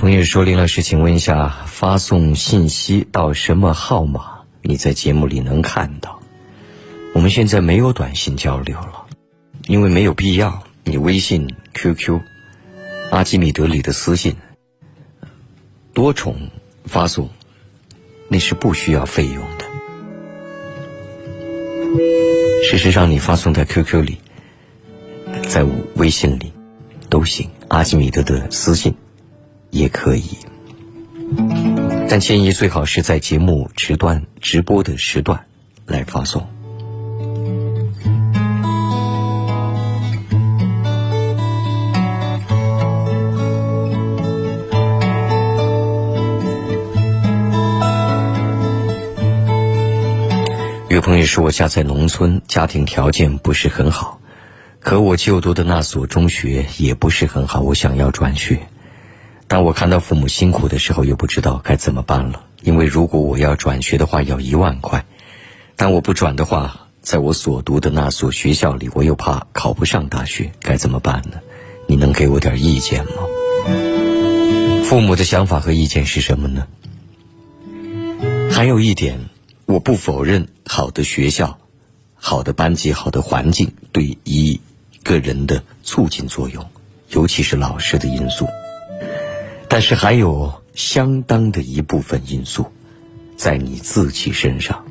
朋友说，林老师，请问一下，发送信息到什么号码你在节目里能看到？我们现在没有短信交流了，因为没有必要。你微信、QQ、阿基米德里的私信多重发送，那是不需要费用的。事实上，你发送在 QQ 里，在微信里都行，阿基米德的私信也可以。但建议最好是在节目时段、直播的时段来发送。有朋友说，我家在农村，家庭条件不是很好，可我就读的那所中学也不是很好，我想要转学。当我看到父母辛苦的时候，又不知道该怎么办了。因为如果我要转学的话，要1万块；但我不转的话，在我所读的那所学校里，我又怕考不上大学，该怎么办呢？你能给我点意见吗？父母的想法和意见是什么呢？还有一点，我不否认好的学校、好的班级、好的环境对一个人的促进作用，尤其是老师的因素。但是还有相当的一部分因素在你自己身上，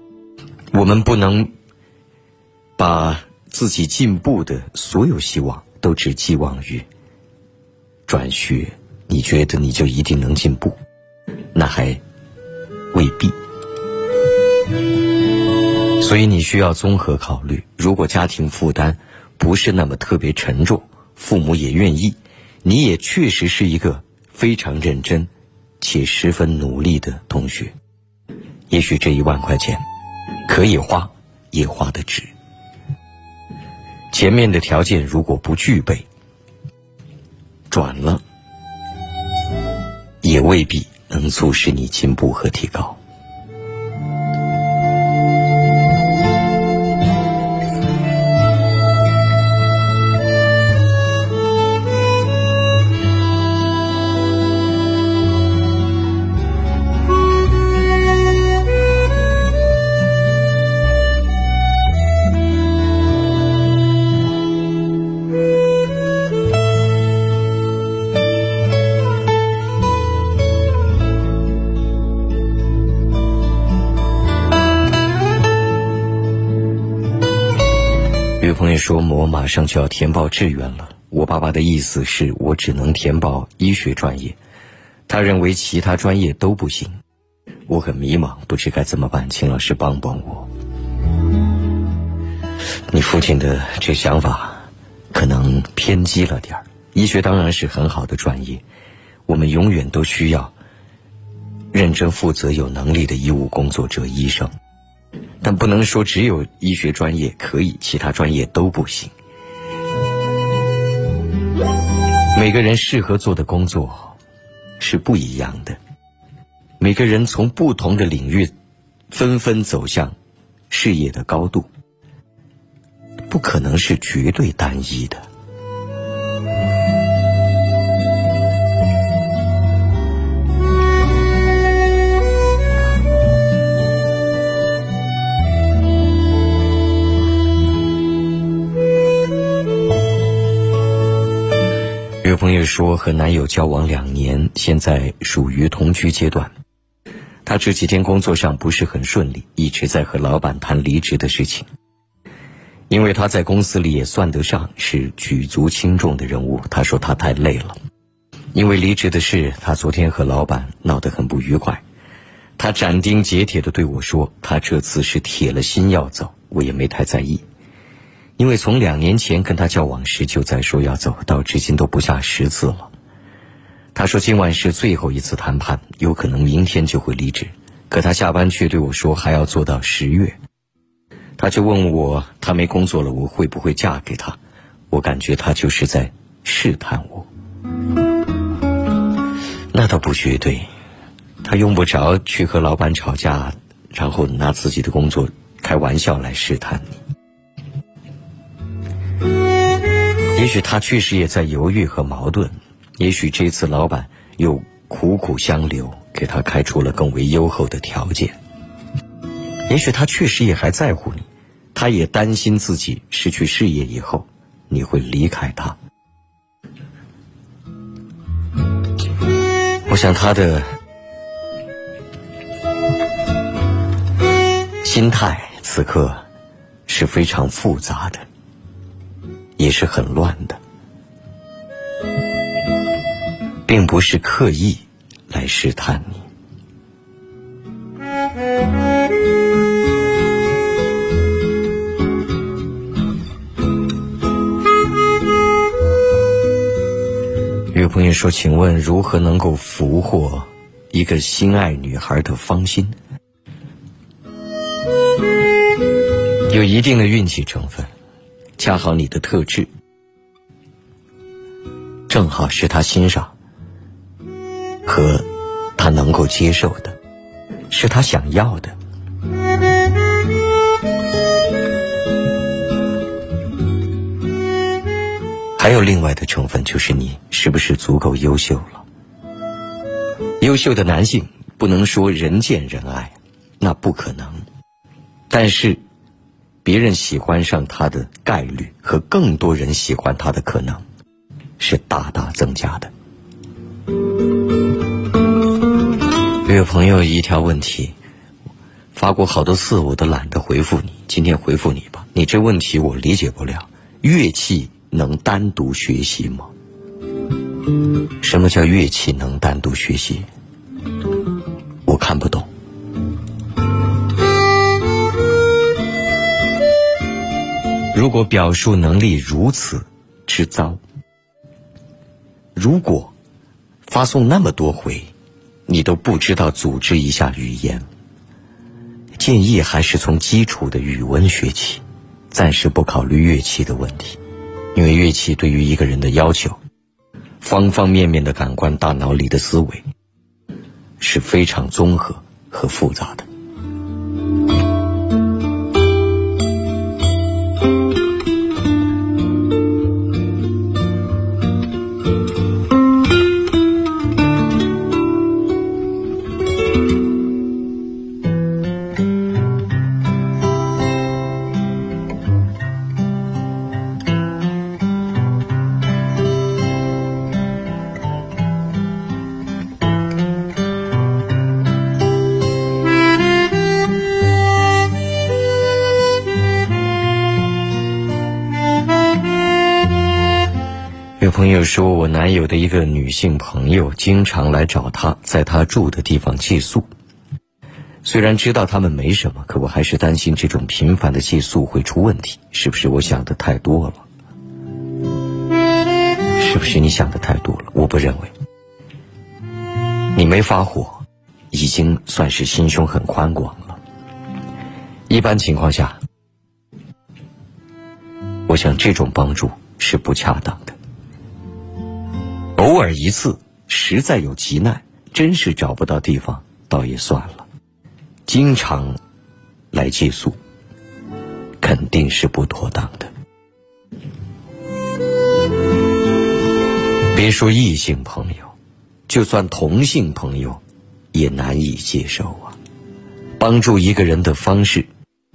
我们不能把自己进步的所有希望都只寄望于转学，你觉得你就一定能进步，那还未必。所以你需要综合考虑，如果家庭负担不是那么特别沉重，父母也愿意，你也确实是一个非常认真且十分努力的同学，也许这1万块钱可以花，也花得值。前面的条件如果不具备，转了也未必能促使你进步和提高。说我马上就要填报志愿了，我爸爸的意思是我只能填报医学专业，他认为其他专业都不行，我很迷茫，不知该怎么办，请老师帮帮我。你父亲的这想法可能偏激了点儿，医学当然是很好的专业，我们永远都需要认真负责、有能力的医务工作者、医生。但不能说只有医学专业可以，其他专业都不行。每个人适合做的工作是不一样的，每个人从不同的领域纷纷走向事业的高度，不可能是绝对单一的。有朋友说，和男友交往2年，现在属于同居阶段。他这几天工作上不是很顺利，一直在和老板谈离职的事情。因为他在公司里也算得上是举足轻重的人物，他说他太累了。因为离职的事，他昨天和老板闹得很不愉快。他斩钉截铁地对我说，他这次是铁了心要走，我也没太在意。因为从2年前跟他交往时就在说要走，到至今都不下10次了。他说今晚是最后一次谈判，有可能明天就会离职，可他下班却对我说还要做到10月。他就问我，他没工作了，我会不会嫁给他？我感觉他就是在试探我。那倒不绝对，他用不着去和老板吵架，然后拿自己的工作开玩笑来试探你。也许他确实也在犹豫和矛盾，也许这次老板有苦苦相留，给他开出了更为优厚的条件。也许他确实也还在乎你，他也担心自己失去事业以后，你会离开他。我想他的心态此刻是非常复杂的，也是很乱的，并不是刻意来试探你。有朋友说，请问如何能够俘获一个心爱女孩的芳心？有一定的运气成分，恰好你的特质正好是他欣赏和他能够接受的，是他想要的。还有另外的成分，就是你是不是足够优秀了。优秀的男性不能说人见人爱，那不可能，但是别人喜欢上他的概率和更多人喜欢他的可能是大大增加的。我有朋友一条问题发过好多次，我都懒得回复你，今天回复你吧。你这问题我理解不了，乐器能单独学习吗？什么叫乐器能单独学习？我看不懂。如果表述能力如此之糟，如果发送那么多回，你都不知道组织一下语言，建议还是从基础的语文学起，暂时不考虑乐器的问题，因为乐器对于一个人的要求，方方面面的感官，大脑里的思维是非常综合和复杂的。朋友说，我男友的一个女性朋友经常来找他，在他住的地方寄宿。虽然知道他们没什么，可我还是担心这种频繁的寄宿会出问题。是不是我想的太多了？是不是你想的太多了？我不认为。你没发火，已经算是心胸很宽广了。一般情况下，我想这种帮助是不恰当的。偶尔一次，实在有急难，真是找不到地方，倒也算了。经常来寄宿，肯定是不妥当的。别说异性朋友，就算同性朋友，也难以接受啊。帮助一个人的方式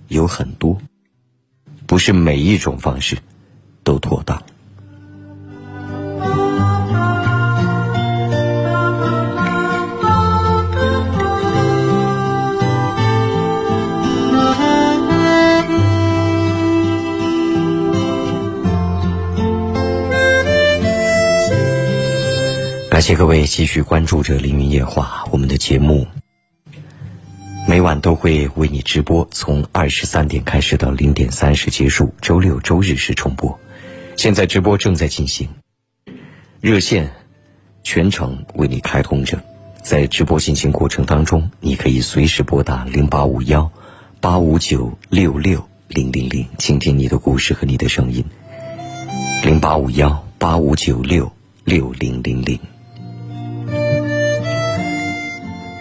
有很多，不是每一种方式都妥当。感谢各位继续关注着《凌云夜话》，我们的节目每晚都会为你直播，从23点开始到0点30结束，周六周日是重播。现在直播正在进行，热线全程为你开通着，在直播进行过程当中，你可以随时拨打0851-859-66000，倾听你的故事和你的声音，0851-859-66000。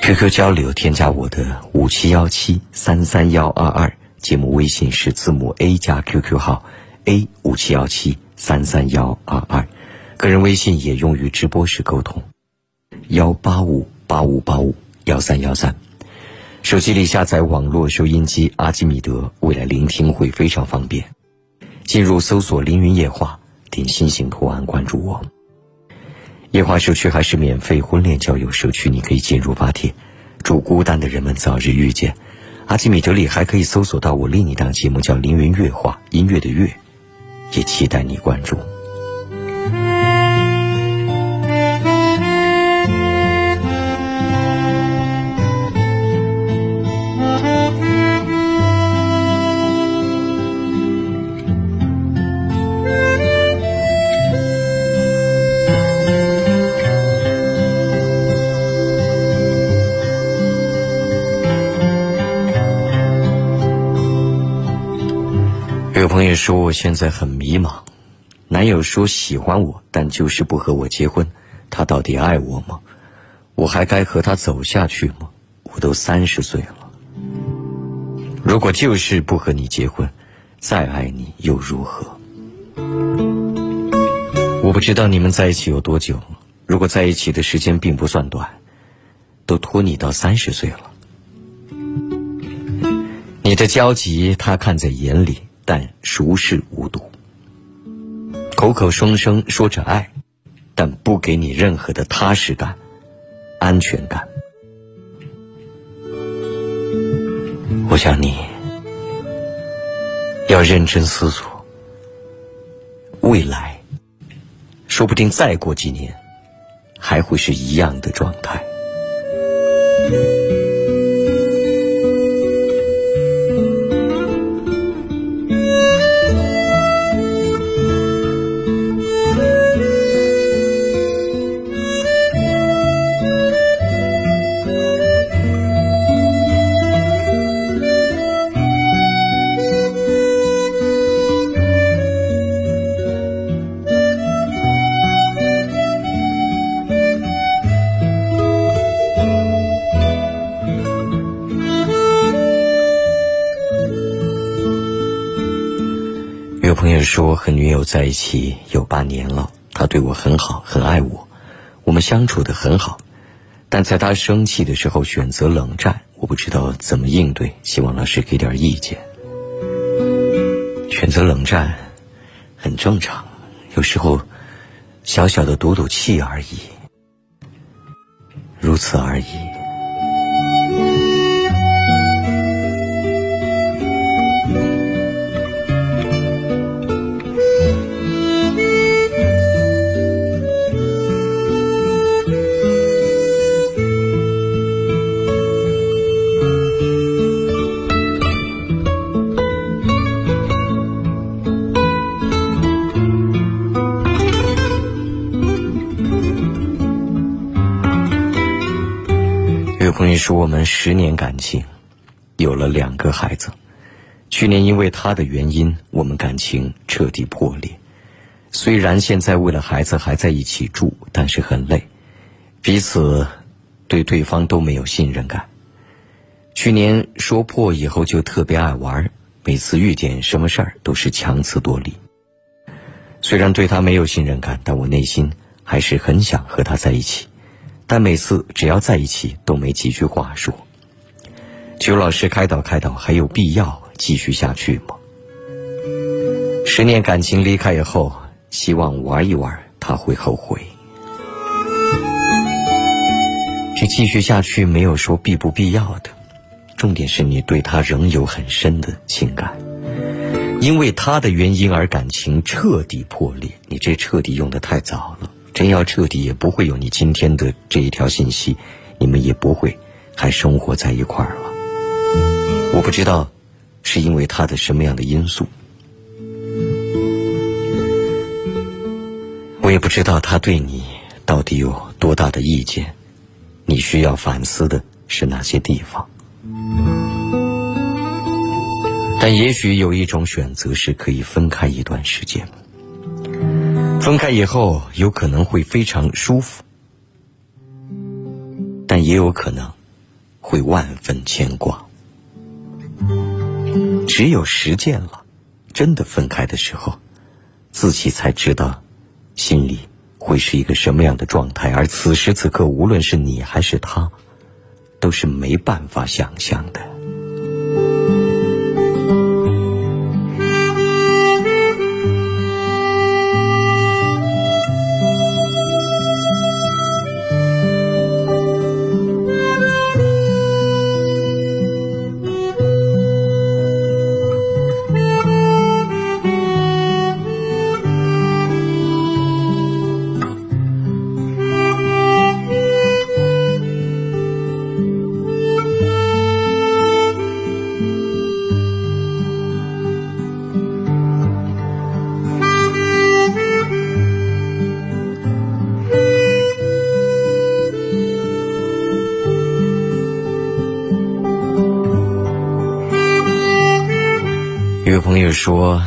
QQ 交流，添加我的5717-33122，节目微信是字母 A 加 QQ 号 A5717-33122，个人微信也用于直播时沟通。18585851313，手机里下载网络收音机阿基米德，未来聆听会非常方便。进入搜索凌云夜话，点心形图案关注我。夜话社区还是免费婚恋交友社区，你可以进入发帖，祝孤单的人们早日遇见。阿基米德里还可以搜索到我另一档节目叫凌云乐话，音乐的乐，也期待你关注。朋友说我现在很迷茫，男友说喜欢我，但就是不和我结婚，他到底爱我吗？我还该和他走下去吗？我都30岁了。如果就是不和你结婚，再爱你又如何？我不知道你们在一起有多久，如果在一起的时间并不算短，都拖你到30岁了。你的焦急他看在眼里，但熟视无睹，口口声声说着爱，但不给你任何的踏实感、安全感。我想你要认真思索，未来说不定再过几年还会是一样的状态。朋友说和女友在一起有8年了，她对我很好，很爱我，我们相处得很好，但在她生气的时候选择冷战，我不知道怎么应对，希望老师给点意见。选择冷战很正常，有时候小小的赌赌气而已，如此而已。朋友说我们10年感情，有了2个孩子，去年因为他的原因，我们感情彻底破裂。虽然现在为了孩子还在一起住，但是很累，彼此对对方都没有信任感。去年说破以后就特别爱玩，每次遇见什么事儿都是强词夺理。虽然对他没有信任感，但我内心还是很想和他在一起，但每次只要在一起都没几句话说。求老师开导开导，还有必要继续下去吗？10年感情离开以后，希望玩一玩他会后悔。这继续下去没有说必不必要的，重点是你对他仍有很深的情感，因为他的原因而感情彻底破裂，你这彻底用得太早了，真要彻底也不会有你今天的这一条信息，你们也不会还生活在一块儿了。我不知道是因为他的什么样的因素，我也不知道他对你到底有多大的意见，你需要反思的是哪些地方。但也许有一种选择是可以分开一段时间，分开以后有可能会非常舒服，但也有可能会万分牵挂。只有实践了，真的分开的时候，自己才知道心里会是一个什么样的状态，而此时此刻无论是你还是他都是没办法想象的。有朋友说，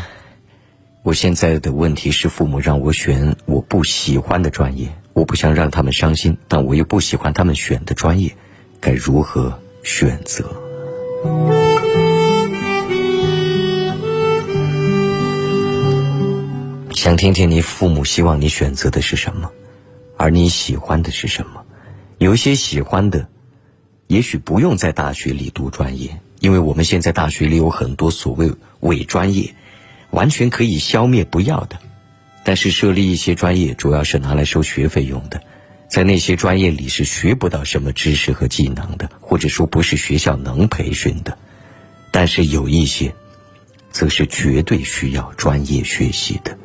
我现在的问题是父母让我选我不喜欢的专业，我不想让他们伤心，但我又不喜欢他们选的专业，该如何选择？想听听你父母希望你选择的是什么，而你喜欢的是什么。有些喜欢的也许不用在大学里读专业，因为我们现在大学里有很多所谓伪专业，完全可以消灭不要的。但是设立一些专业主要是拿来收学费用的，在那些专业里是学不到什么知识和技能的，或者说不是学校能培训的。但是有一些则是绝对需要专业学习的。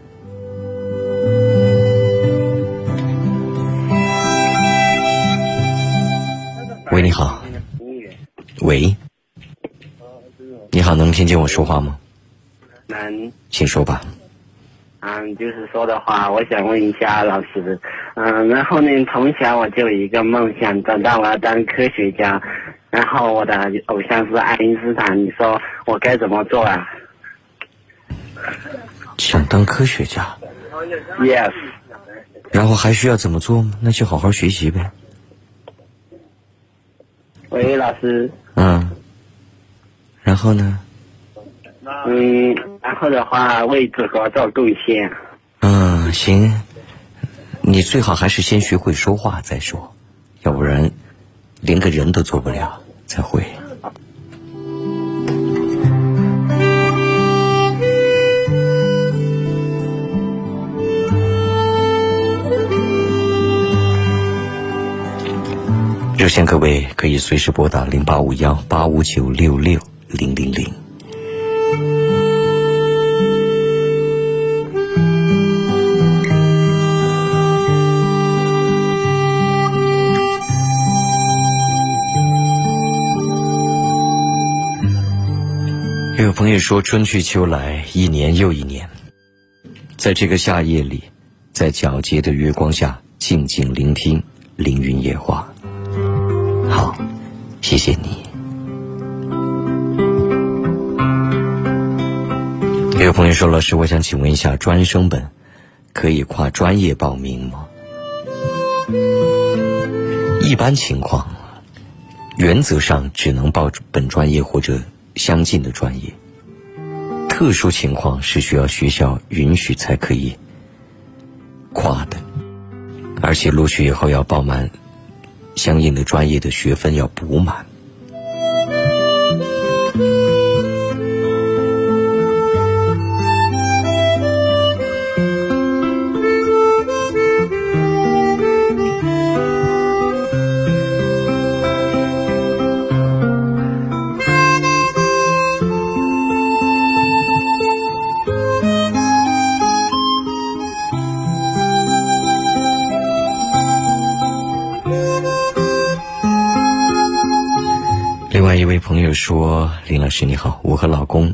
喂，你好。喂，你好，能听见我说话吗？能，请说吧。就是说的话，我想问一下老师，然后呢，从小我就有一个梦想，长大我要当科学家，然后我的偶像是爱因斯坦，你说我该怎么做啊？想当科学家 ？Yes。然后还需要怎么做吗？那就好好学习呗。喂，老师。然后呢？然后的话为祖国做贡献。行，你最好还是先学会说话再说，要不然连个人都做不了才会。热线各位可以随时拨打085185966000。有朋友说，春去秋来，一年又一年，在这个夏夜里，在皎洁的月光下，静静聆听凌云夜话。好，谢谢你。有朋友说，老师，我想请问一下，专升本可以跨专业报名吗？一般情况，原则上只能报本专业或者相近的专业，特殊情况是需要学校允许才可以跨的，而且录取以后要报满相应的专业的学分，要补满。一位朋友说，林老师你好，我和老公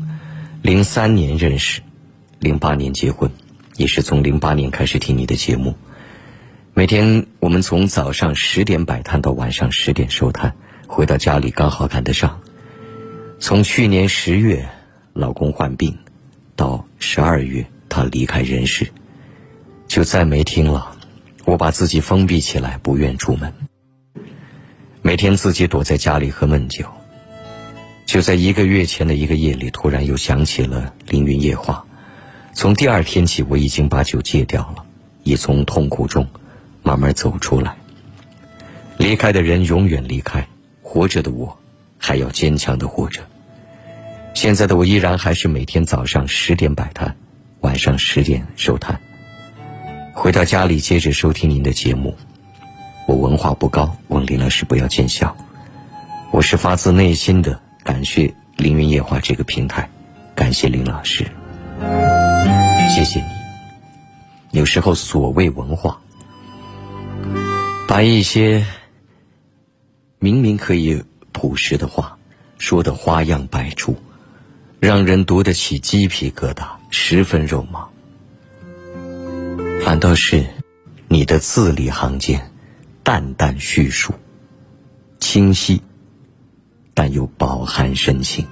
03年认识，08年结婚，也是从08年开始听你的节目，每天我们从早上10点摆摊到晚上10点收摊，回到家里刚好赶得上。从去年10月老公患病到12月他离开人世，就再没听了，我把自己封闭起来，不愿出门，每天自己躲在家里喝闷酒。就在1个月前的一个夜里，突然又想起了凌云夜话，从第2天起我已经把酒戒掉了，已从痛苦中慢慢走出来。离开的人永远离开，活着的我还要坚强的活着。现在的我依然还是每天早上10点摆摊，晚上10点收摊。回到家里接着收听您的节目。我文化不高，望林老师不要见笑。我是发自内心的感谢凌云夜话这个平台，感谢林老师，谢谢你。有时候所谓文化，把一些明明可以朴实的话说的花样百出，让人读得起鸡皮疙瘩，十分肉麻。反倒是你的字里行间淡淡叙述，清晰但又饱含深情。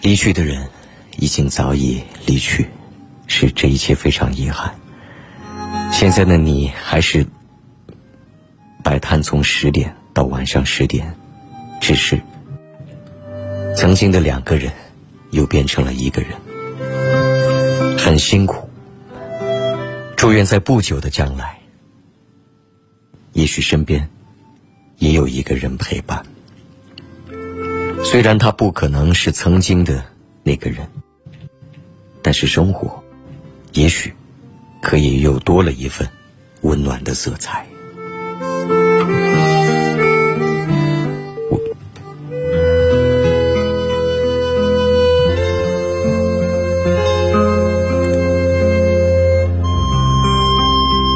离去的人已经早已离去，是这一切非常遗憾。现在的你还是摆摊，从10点到晚上10点，只是曾经的2个人又变成了1个人，很辛苦。祝愿在不久的将来，也许身边也有一个人陪伴，虽然他不可能是曾经的那个人，但是生活也许可以又多了一份温暖的色彩。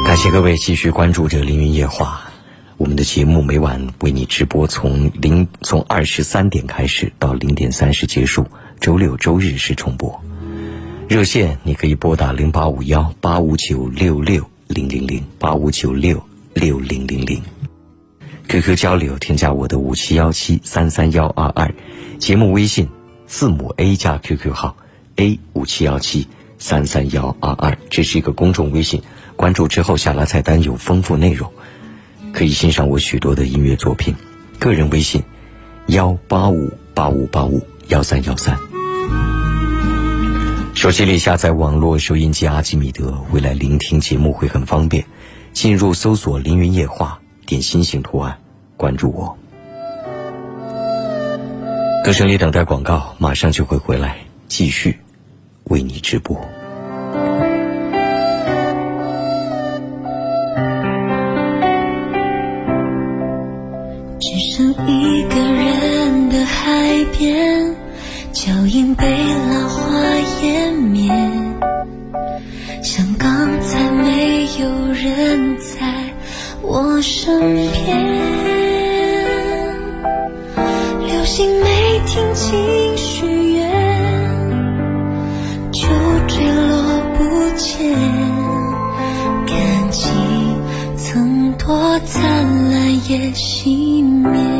感谢各位继续关注着凌云夜话，我们的节目每晚为你直播，从23点开始到0点30结束，周六周日是重播。热线你可以拨打08518596600085966000。QQ 交流添加我的5717332122，节目微信字母 A 加 QQ 号 A571733122，这是一个公众微信。关注之后下拉菜单有丰富内容，可以欣赏我许多的音乐作品。个人微信18585851313。手机里下载网络收音机阿基米德，未来聆听节目会很方便。进入搜索凌云夜话，点心形图案关注我。歌声里等待广告，马上就会回来继续为你直播。一个人的海边，脚印被浪花掩面，像刚才没有人在我身边。流星没听清许愿，就坠落不见。感情曾多灿烂也熄灭，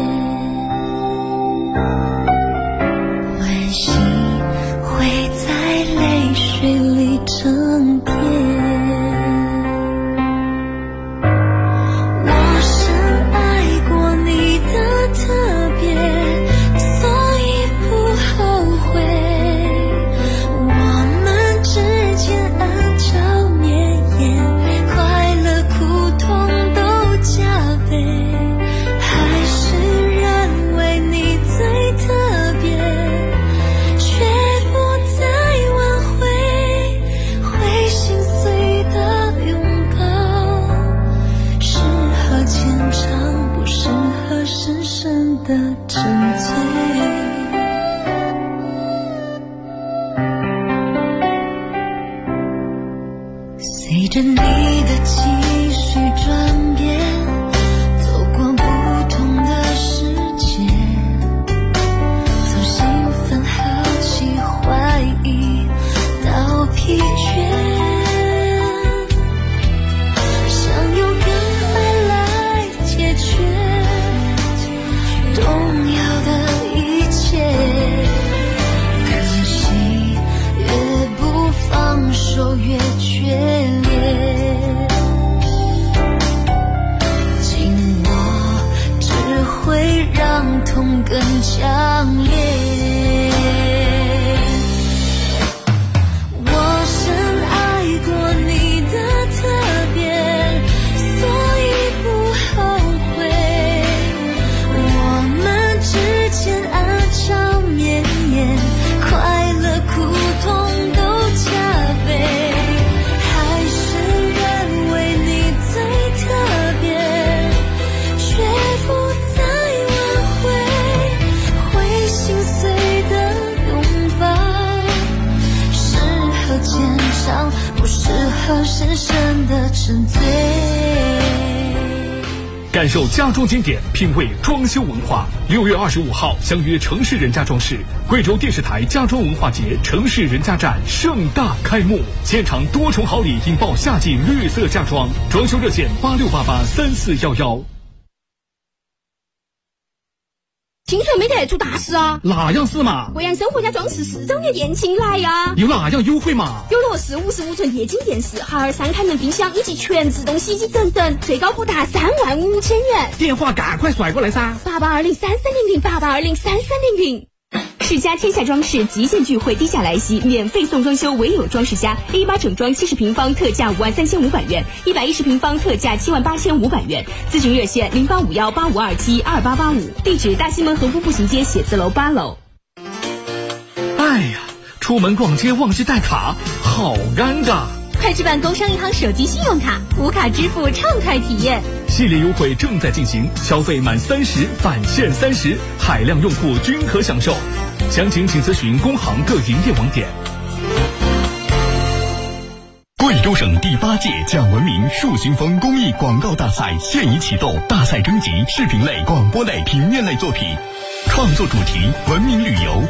随着你的情绪转变，走过不同的世界，从兴奋、好奇、怀疑到疲倦。更强烈，深醉。感受家装经典，品味装修文化。6月25号，相约城市人家装饰，贵州电视台家装文化节城市人家展盛大开幕，现场多重好礼引爆夏季绿色家装。装修热线86883411。听说没得做大事啊？哪样事嘛？未央生活家装饰4周年店庆来呀！有哪样优惠嘛？有乐视55寸液晶电视、海尔3开门冰箱以及全自动洗衣机等等，最高补达3万5千元。电话赶快甩过来噻！88203300，88203300。世家天下装饰极限聚会低价来袭，免费送装修唯有装饰家。A8整装70平方特价53500元，110平方特价78500元。咨询热线085185272885，地址大西门河沽步行街写字楼8楼。哎呀，出门逛街忘记带卡，好尴尬。快去办工商银行手机信用卡，无卡支付畅快体验。系列优惠正在进行，消费满30返现30，海量用户均可享受。详情请咨询工行各营业网点。贵州省第8届讲文明树新风公益广告大赛现已启动，大赛征集视频类、广播类、平面类作品，创作主题文明旅游。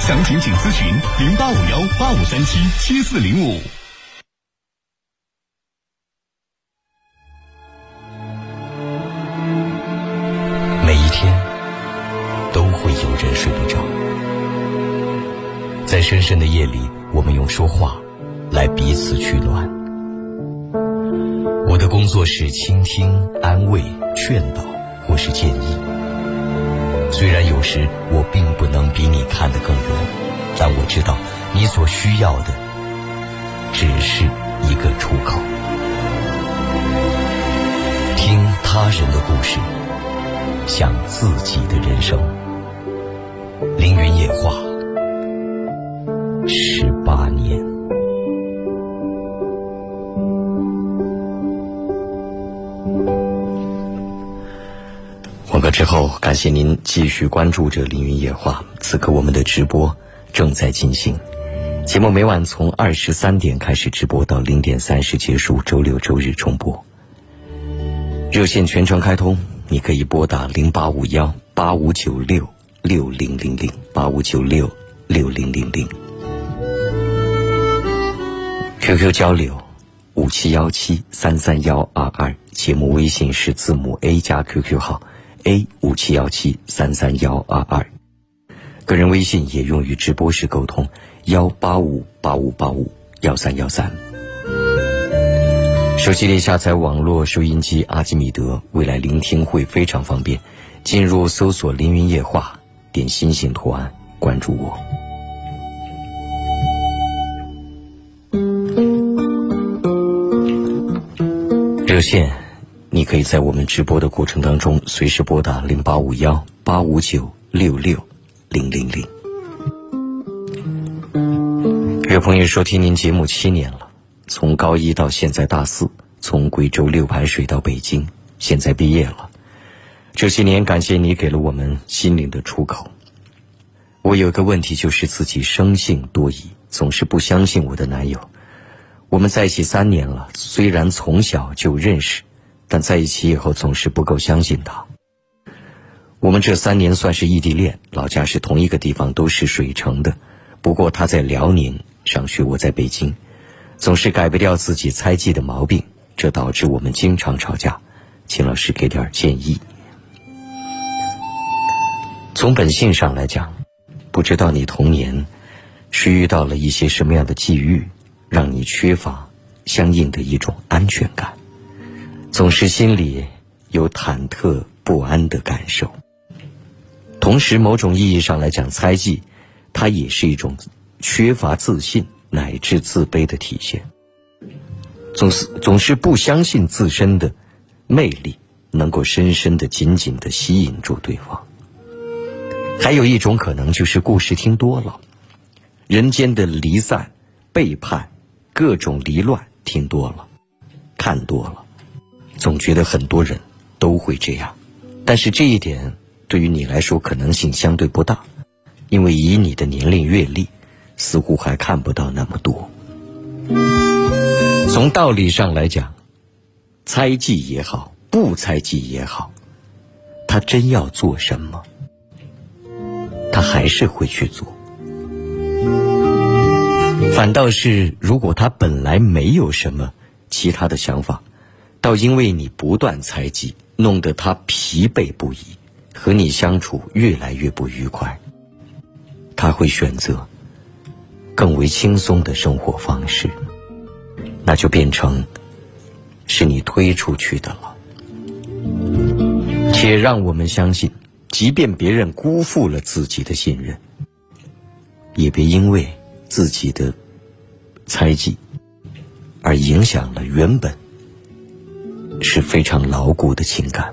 详情请咨询085185377405。每一天都会有人睡不着，在深深的夜里，我们用说话来彼此取暖。我的工作是倾听、安慰、劝导或是建议，虽然有时我并不能比你看得更远，但我知道你所需要的只是一个出口。听他人的故事，想自己的人生。凌云夜话18年。广告之后，感谢您继续关注着凌云夜话。此刻我们的直播正在进行，节目每晚从23点开始直播，到0点30结束，周六周日重播。热线全程开通，你可以拨打085185966000，85966000。QQ 交流5717332122，节目微信是字母 A 加 QQ 号 A571733122，个人微信也用于直播时沟通18585851313。手机里下载网络收音机阿基米德，未来聆听会非常方便。进入搜索凌云夜话，点心形图案关注我。热线你可以在我们直播的过程当中随时拨打085185966000。有朋友说听您节目7年了，从高1到现在大4，从贵州六盘水到北京，现在毕业了。这些年感谢你给了我们心灵的出口。我有个问题，就是自己生性多疑，总是不相信我的男友。我们在一起3年了，虽然从小就认识，但在一起以后总是不够相信他。我们这3年算是异地恋，老家是同一个地方，都是水城的，不过他在辽宁上学，我在北京，总是改不掉自己猜忌的毛病，这导致我们经常吵架。请老师给点建议。从本性上来讲，不知道你童年是遇到了一些什么样的际遇，让你缺乏相应的一种安全感，总是心里有忐忑不安的感受。同时某种意义上来讲，猜忌它也是一种缺乏自信乃至自卑的体现，总是不相信自身的魅力能够深深的紧紧的吸引住对方。还有一种可能就是故事听多了，人间的离散、背叛、各种离乱听多了、看多了，总觉得很多人都会这样。但是这一点对于你来说可能性相对不大，因为以你的年龄阅历似乎还看不到那么多。从道理上来讲，猜忌也好，不猜忌也好，他真要做什么，他还是会去做。反倒是如果他本来没有什么其他的想法，倒因为你不断猜忌，弄得他疲惫不已，和你相处越来越不愉快，他会选择更为轻松的生活方式，那就变成是你推出去的了。且让我们相信，即便别人辜负了自己的信任，也别因为自己的猜忌而影响了原本是非常牢固的情感。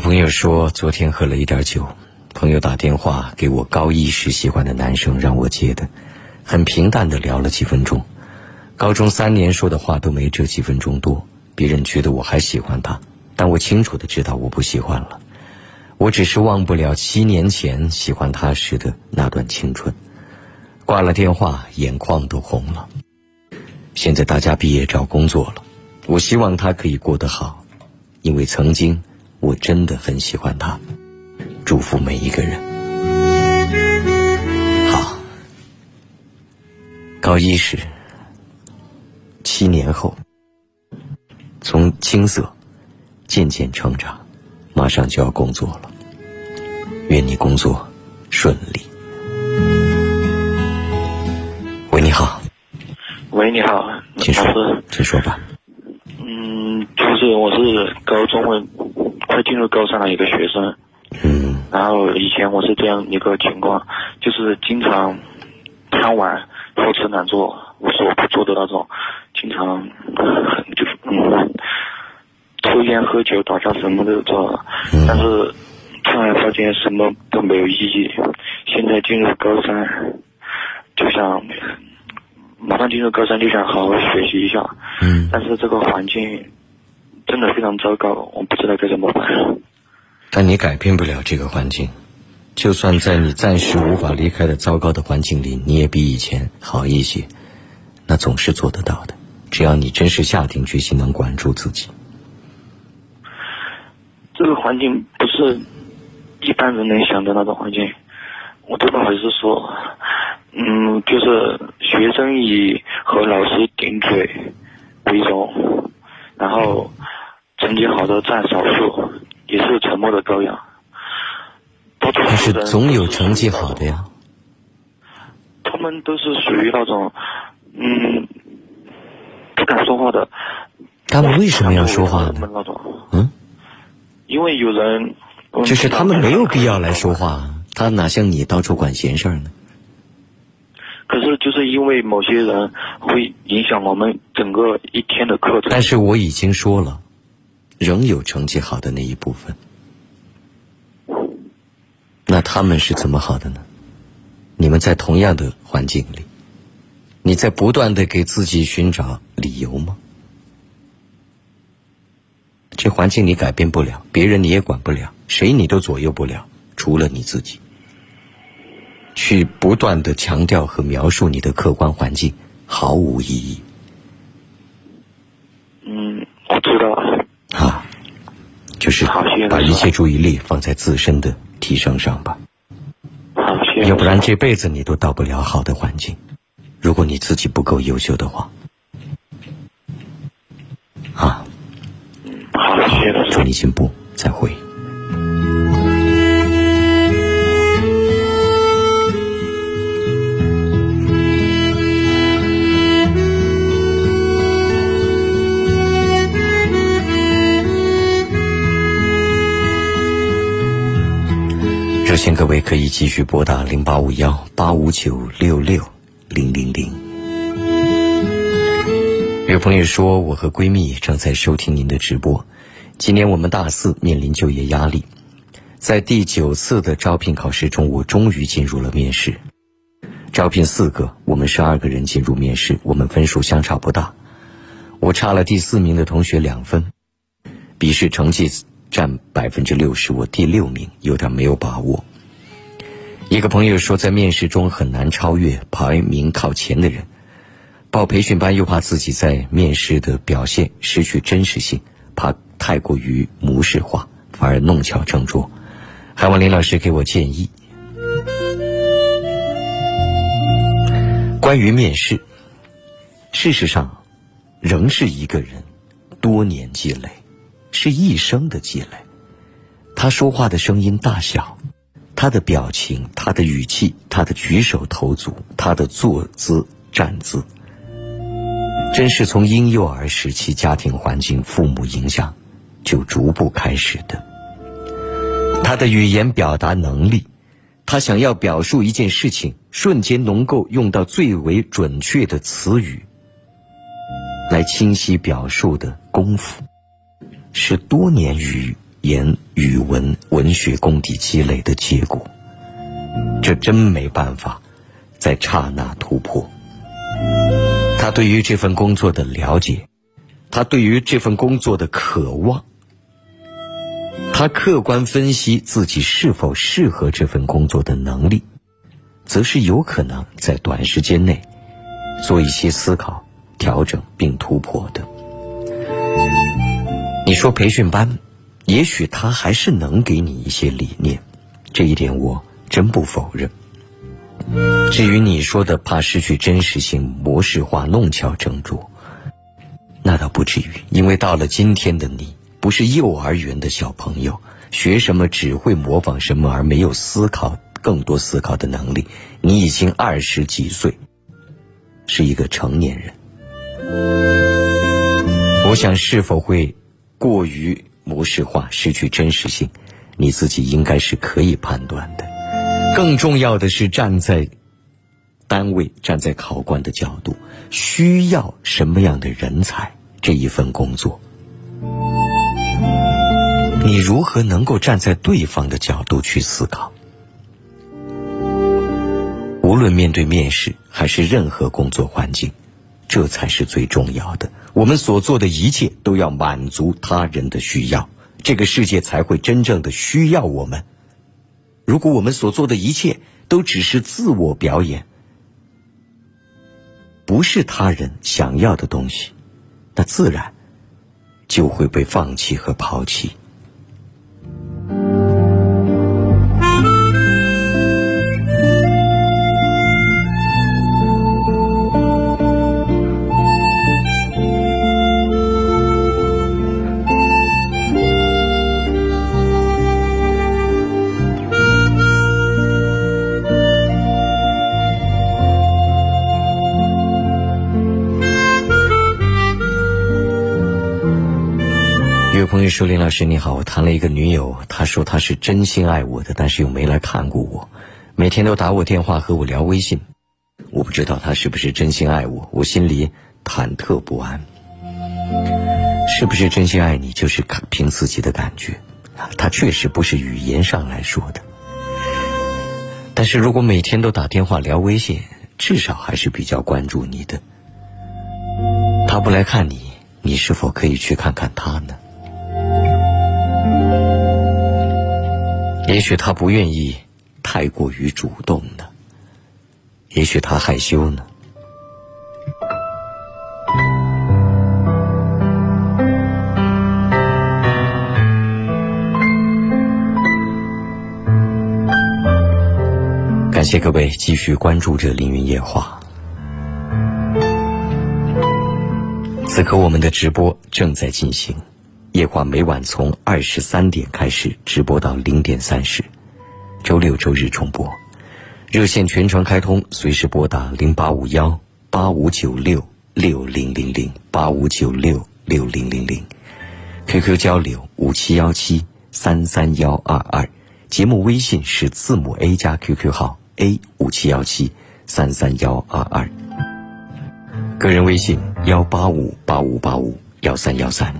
朋友说，昨天喝了一点酒，朋友打电话给我高一时喜欢的男生让我接的，很平淡的聊了几分钟，高中3年说的话都没这几分钟多，别人觉得我还喜欢他，但我清楚的知道我不喜欢了，我只是忘不了7年前喜欢他时的那段青春。挂了电话，眼眶都红了。现在大家毕业找工作了，我希望他可以过得好，因为曾经我真的很喜欢他，祝福每一个人。好，高一时，7年后，从青涩渐渐成长，马上就要工作了，愿你工作顺利。喂，你好。喂，你好，请说，请说吧。就是我是高中快进入高三的一个学生，然后以前我是这样一个情况，就是经常贪玩、好吃懒做、无所不做的那种，经常就是抽烟、喝酒、打架什么都做了，但是突然发现什么都没有意义。现在进入高三，就想马上进入高三，就想好好学习一下，但是这个环境真的非常糟糕，我不知道该怎么办。但你改变不了这个环境，就算在你暂时无法离开的糟糕的环境里，你也比以前好一些，那总是做得到的，只要你真是下定决心能管住自己。这个环境不是一般人能想的那种环境，我都不好意思说，就是学生以和老师顶嘴为荣，然后成绩好的占少数，也是沉默的羔羊。但是总有成绩好的呀。他们都是属于那种，不敢说话的。他们为什么要说话呢？因为有人。就是他们没有必要来说话，他哪像你到处管闲事儿呢？可是就是因为某些人会影响我们整个一天的课程。但是我已经说了，仍有成绩好的那一部分。那他们是怎么好的呢？你们在同样的环境里，你在不断的给自己寻找理由吗？这环境你改变不了，别人你也管不了，谁你都左右不了，除了你自己。去不断的强调和描述你的客观环境，毫无意义。我知道了。啊，就是把一切注意力放在自身的提升上吧。好，谢谢。要不然这辈子你都到不了好的环境，如果你自己不够优秀的话。啊，好，谢谢。祝你进步，再会。请各位可以继续拨打085185596600。有朋友说，我和闺蜜正在收听您的直播。今年我们大四，面临就业压力，在第9次的招聘考试中，我终于进入了面试。招聘4个，我们12个人进入面试，我们分数相差不大，我差了第4名的同学2分，笔试成绩占60%，我第6名，有点没有把握。一个朋友说，在面试中很难超越排名靠前的人，报培训班又怕自己在面试的表现失去真实性，怕太过于模式化，反而弄巧成拙。还望林老师给我建议。关于面试，事实上仍是一个人多年积累，是一生的积累。他说话的声音大小，他的表情，他的语气，他的举手投足，他的坐姿站姿，真是从婴幼儿时期家庭环境父母影响就逐步开始的。他的语言表达能力，他想要表述一件事情，瞬间能够用到最为准确的词语来清晰表述的功夫，是多年语言语文文学功底积累的结果。这真没办法在刹那突破。他对于这份工作的了解，他对于这份工作的渴望，他客观分析自己是否适合这份工作的能力，则是有可能在短时间内做一些思考、调整并突破的。你说培训班，也许他还是能给你一些理念，这一点我真不否认。至于你说的怕失去真实性、模式化、弄巧成拙，那倒不至于，因为到了今天的你不是幼儿园的小朋友，学什么只会模仿什么而没有更多思考的能力。你已经20几岁，是一个成年人。我想是否会过于模式化、失去真实性，你自己应该是可以判断的。更重要的是，站在单位、站在考官的角度，需要什么样的人才，这一份工作你如何能够站在对方的角度去思考。无论面对面试还是任何工作环境，这才是最重要的。我们所做的一切都要满足他人的需要，这个世界才会真正的需要我们。如果我们所做的一切都只是自我表演，不是他人想要的东西，那自然就会被放弃和抛弃。朋友说，林老师你好，我谈了一个女友，她说她是真心爱我的，但是又没来看过我，每天都打我电话和我聊微信，我不知道她是不是真心爱我，我心里忐忑不安。是不是真心爱你，就是凭自己的感觉，她确实不是语言上来说的，但是如果每天都打电话聊微信，至少还是比较关注你的。她不来看你，你是否可以去看看她呢？也许他不愿意太过于主动呢，也许他害羞呢。感谢各位继续关注着凌云夜话。此刻我们的直播正在进行，夜话每晚从23点开始直播到0点30，周六周日重播，热线全程开通，随时拨打085185596600 85966000，QQ 交流5717331222，节目微信是字母 A 加 QQ 号 A571733122，个人微信18585851313。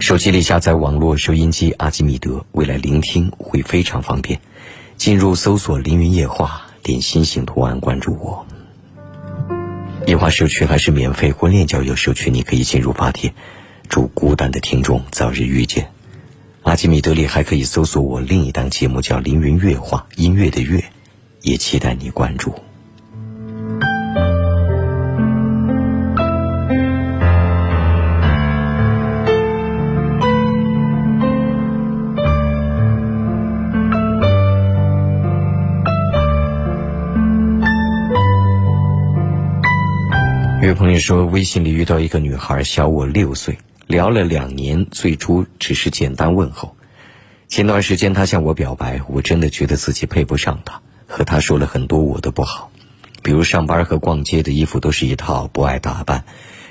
手机里下载网络收音机阿基米德，未来聆听会非常方便。进入搜索凌云夜话，点心形图案关注我。夜话社区还是免费婚恋交友社区，你可以进入发帖。祝孤单的听众早日遇见。阿基米德里还可以搜索我另一档节目叫凌云乐话，音乐的乐，也期待你关注。有朋友说，微信里遇到一个女孩，小我6岁，聊了2年，最初只是简单问候。前段时间她向我表白，我真的觉得自己配不上她，和她说了很多我的不好，比如上班和逛街的衣服都是一套，不爱打扮，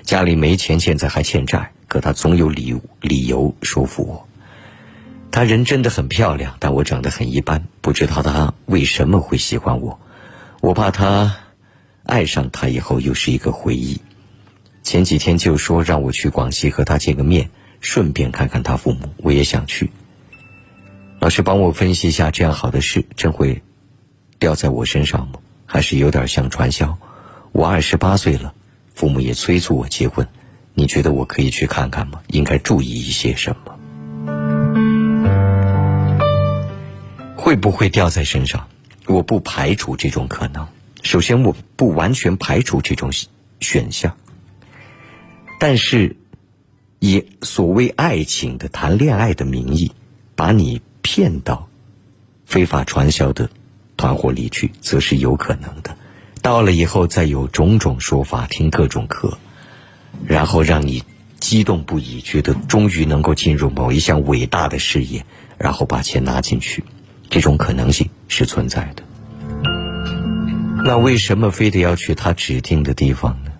家里没钱，现在还欠债，可她总有理由说服我。她人真的很漂亮，但我长得很一般，不知道她为什么会喜欢我，我怕她爱上他以后又是一个回忆。前几天就说让我去广西和他见个面，顺便看看他父母，我也想去。老师帮我分析一下，这样好的事真会掉在我身上吗？还是有点像传销？我28岁了，父母也催促我结婚，你觉得我可以去看看吗？应该注意一些什么？会不会掉在身上？我不排除这种可能。首先，我不完全排除这种选项，但是以所谓爱情的谈恋爱的名义把你骗到非法传销的团伙里去，则是有可能的。到了以后再有种种说法，听各种课，然后让你激动不已，觉得终于能够进入某一项伟大的事业，然后把钱拿进去，这种可能性是存在的。那为什么非得要去他指定的地方呢？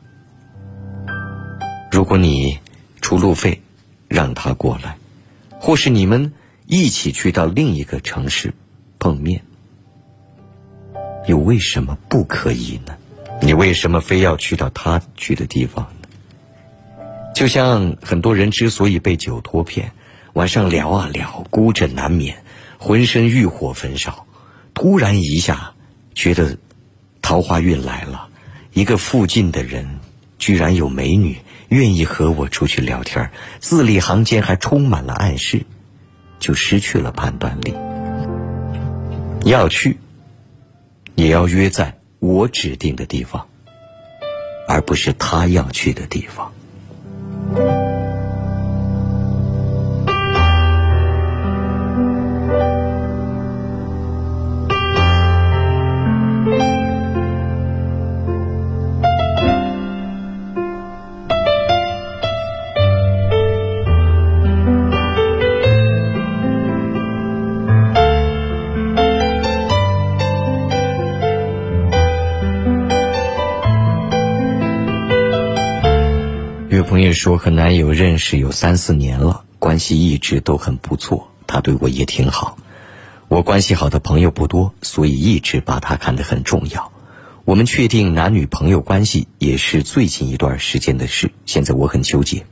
如果你出路费让他过来，或是你们一起去到另一个城市碰面，又为什么不可以呢？你为什么非要去到他去的地方呢？就像很多人之所以被酒托骗，晚上聊啊聊，孤枕难眠，浑身欲火焚烧，突然一下觉得桃花运来了，一个附近的人居然有美女愿意和我出去聊天，字里行间还充满了暗示，就失去了判断力。要去也要约在我指定的地方，而不是他要去的地方。朋友说，和男友认识有3-4年了，关系一直都很不错，他对我也挺好。我关系好的朋友不多，所以一直把他看得很重要。我们确定男女朋友关系也是最近一段时间的事，现在我很纠结，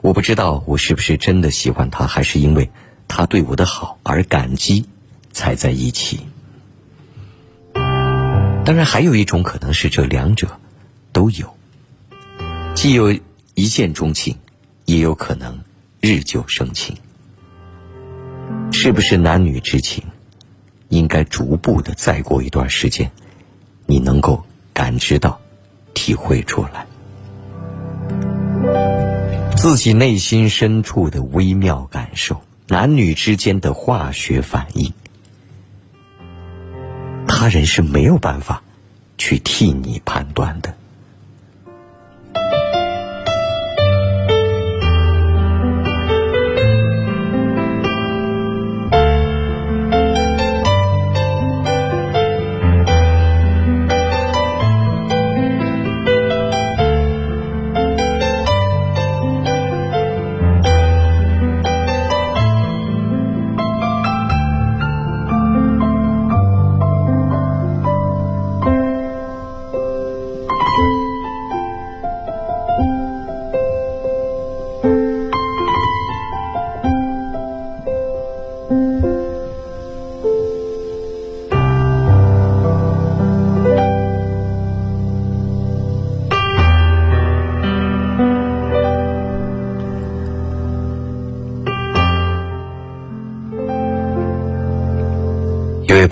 我不知道我是不是真的喜欢他，还是因为他对我的好而感激才在一起。当然还有一种可能是这两者都有，既有一见钟情，也有可能日久生情。是不是男女之情，应该逐步的再过一段时间，你能够感知到，体会出来自己内心深处的微妙感受，男女之间的化学反应，他人是没有办法去替你判断的。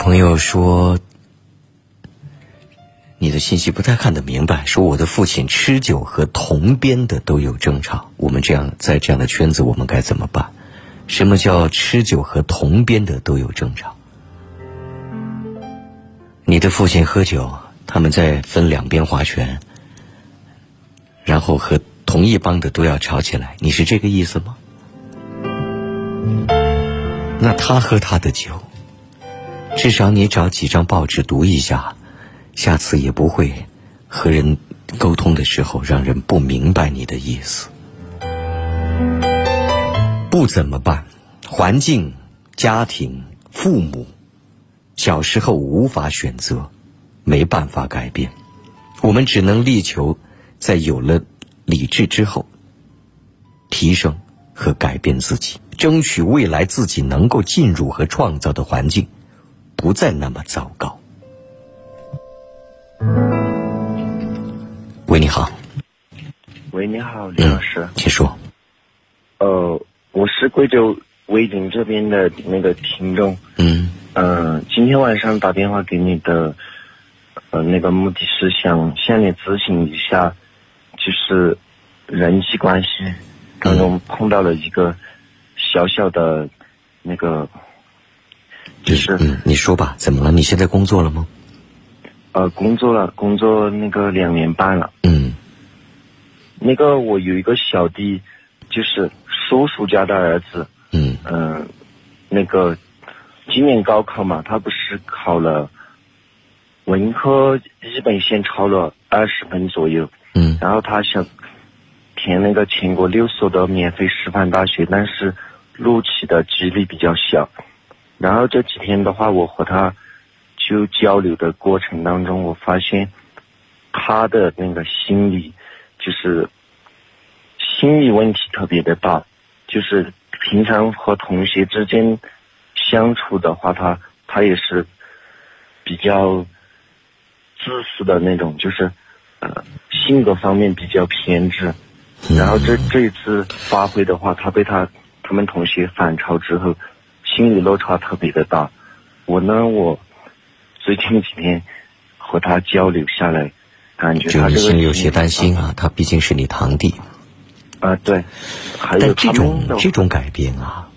朋友说，你的信息不太看得明白，说我的父亲吃酒和同编的都有争吵，我们这样在这样的圈子我们该怎么办？什么叫吃酒和同编的都有争吵？你的父亲喝酒，他们在分两边划拳，然后和同一帮的都要吵起来，你是这个意思吗？那他喝他的酒，至少你找几张报纸读一下，下次也不会和人沟通的时候让人不明白你的意思。不怎么办？环境、家庭、父母，小时候无法选择，没办法改变，我们只能力求在有了理智之后提升和改变自己，争取未来自己能够进入和创造的环境不再那么糟糕。喂，你好。喂，你好，李老师。请说。我是贵州威宁这边的那个听众。今天晚上打电话给你的，那个目的是想向你咨询一下，就是人际关系当中碰到了一个小小的那个。就是你说吧，怎么了？你现在工作了吗？工作那个2年半了。那个我有一个小弟，就是叔叔家的儿子。那个今年高考嘛，他不是考了文科一本线超了20分左右。然后他想填那个全国6所的免费师范大学，但是录取的几率比较小。然后这几天的话，我和他就交流的过程当中，我发现他的那个心理，就是心理问题特别的大。就是平常和同学之间相处的话，他也是比较自私的那种，就是性格方面比较偏执。然后这一次发挥的话，他被他们同学反超之后，心理落差特别的大。我最近几天和他交流下来，感觉他这个心里有些担心啊。他毕竟是你堂弟啊。对。还有但这种改变啊，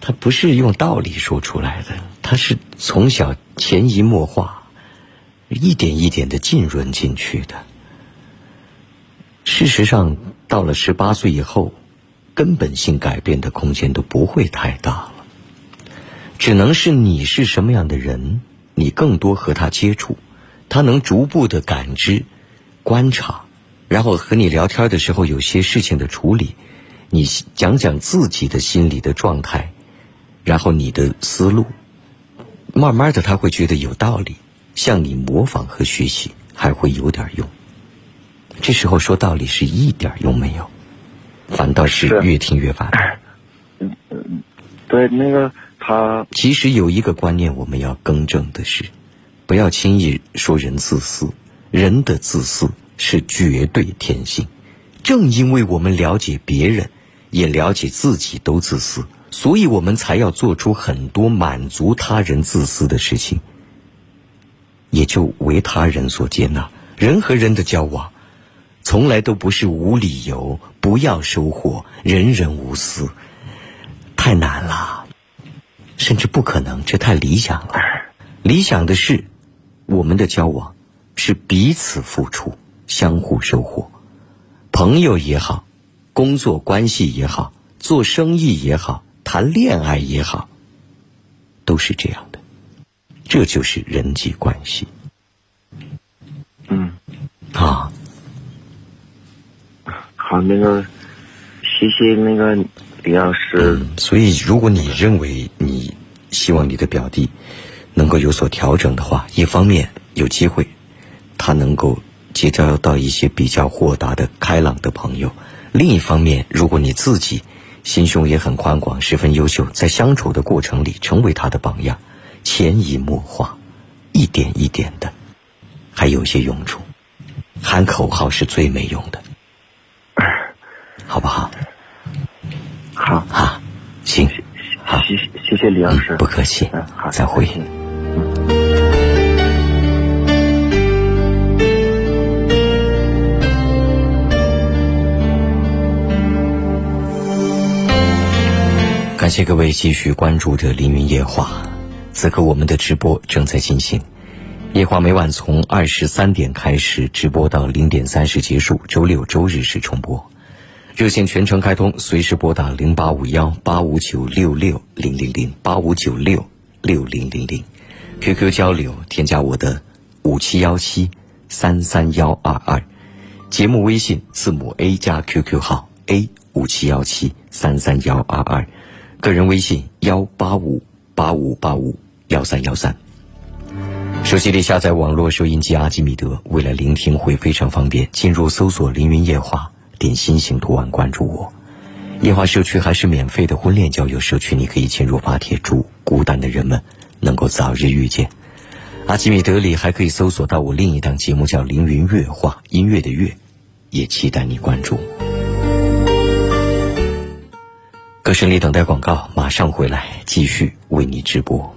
他不是用道理说出来的，他是从小潜移默化，一点一点的浸润进去的。事实上到了18岁以后，根本性改变的空间都不会太大了，只能是你是什么样的人，你更多和他接触，他能逐步的感知、观察，然后和你聊天的时候有些事情的处理，你讲讲自己的心理的状态，然后你的思路，慢慢的他会觉得有道理，向你模仿和学习还会有点用。这时候说道理是一点用没有，反倒是越听越烦。对，那个他其实有一个观念我们要更正的是，不要轻易说人自私，人的自私是绝对天性。正因为我们了解别人也了解自己都自私，所以我们才要做出很多满足他人自私的事情，也就为他人所接纳。人和人的交往从来都不是无理由不要收获，人人无私太难了，甚至不可能，这太理想了。理想的是我们的交往是彼此付出，相互收获，朋友也好，工作关系也好，做生意也好，谈恋爱也好，都是这样的。这就是人际关系。好，那个谢谢那个李老师。所以如果你认为你希望你的表弟能够有所调整的话，一方面有机会他能够结交到一些比较豁达的开朗的朋友，另一方面如果你自己心胸也很宽广，十分优秀，在相处的过程里成为他的榜样，潜移默化，一点一点的还有些用处，喊口号是最没用的，好不好？好啊，行，好，谢谢李老师。不客气。好，再会。感谢各位继续关注着凌云夜话，此刻我们的直播正在进行。夜话每晚从23点开始直播到0点30结束，周六周日是重播。热线全程开通，随时拨打08518596600085966000。QQ 交流，添加我的5717332122。节目微信字母 A 加 QQ 号 A5717332122，个人微信18585851313。手机里下载网络收音机阿基米德，未来聆听会非常方便。进入搜索凌云夜话，点心形图案关注我。夜话社区还是免费的婚恋交友社区，你可以进入发帖，祝孤单的人们能够早日遇见。阿基米德里还可以搜索到我另一档节目叫凌云乐话，音乐的乐，也期待你关注。歌声里等待广告，马上回来继续为你直播。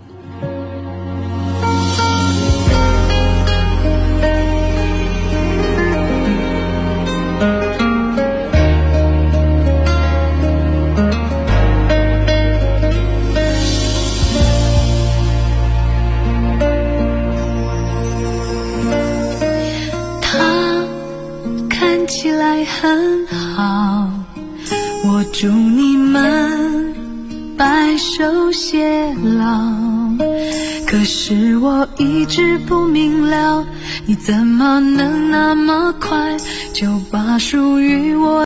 很好，我祝你们白首偕老。可是我一直不明了，你怎么能那么快就把属于我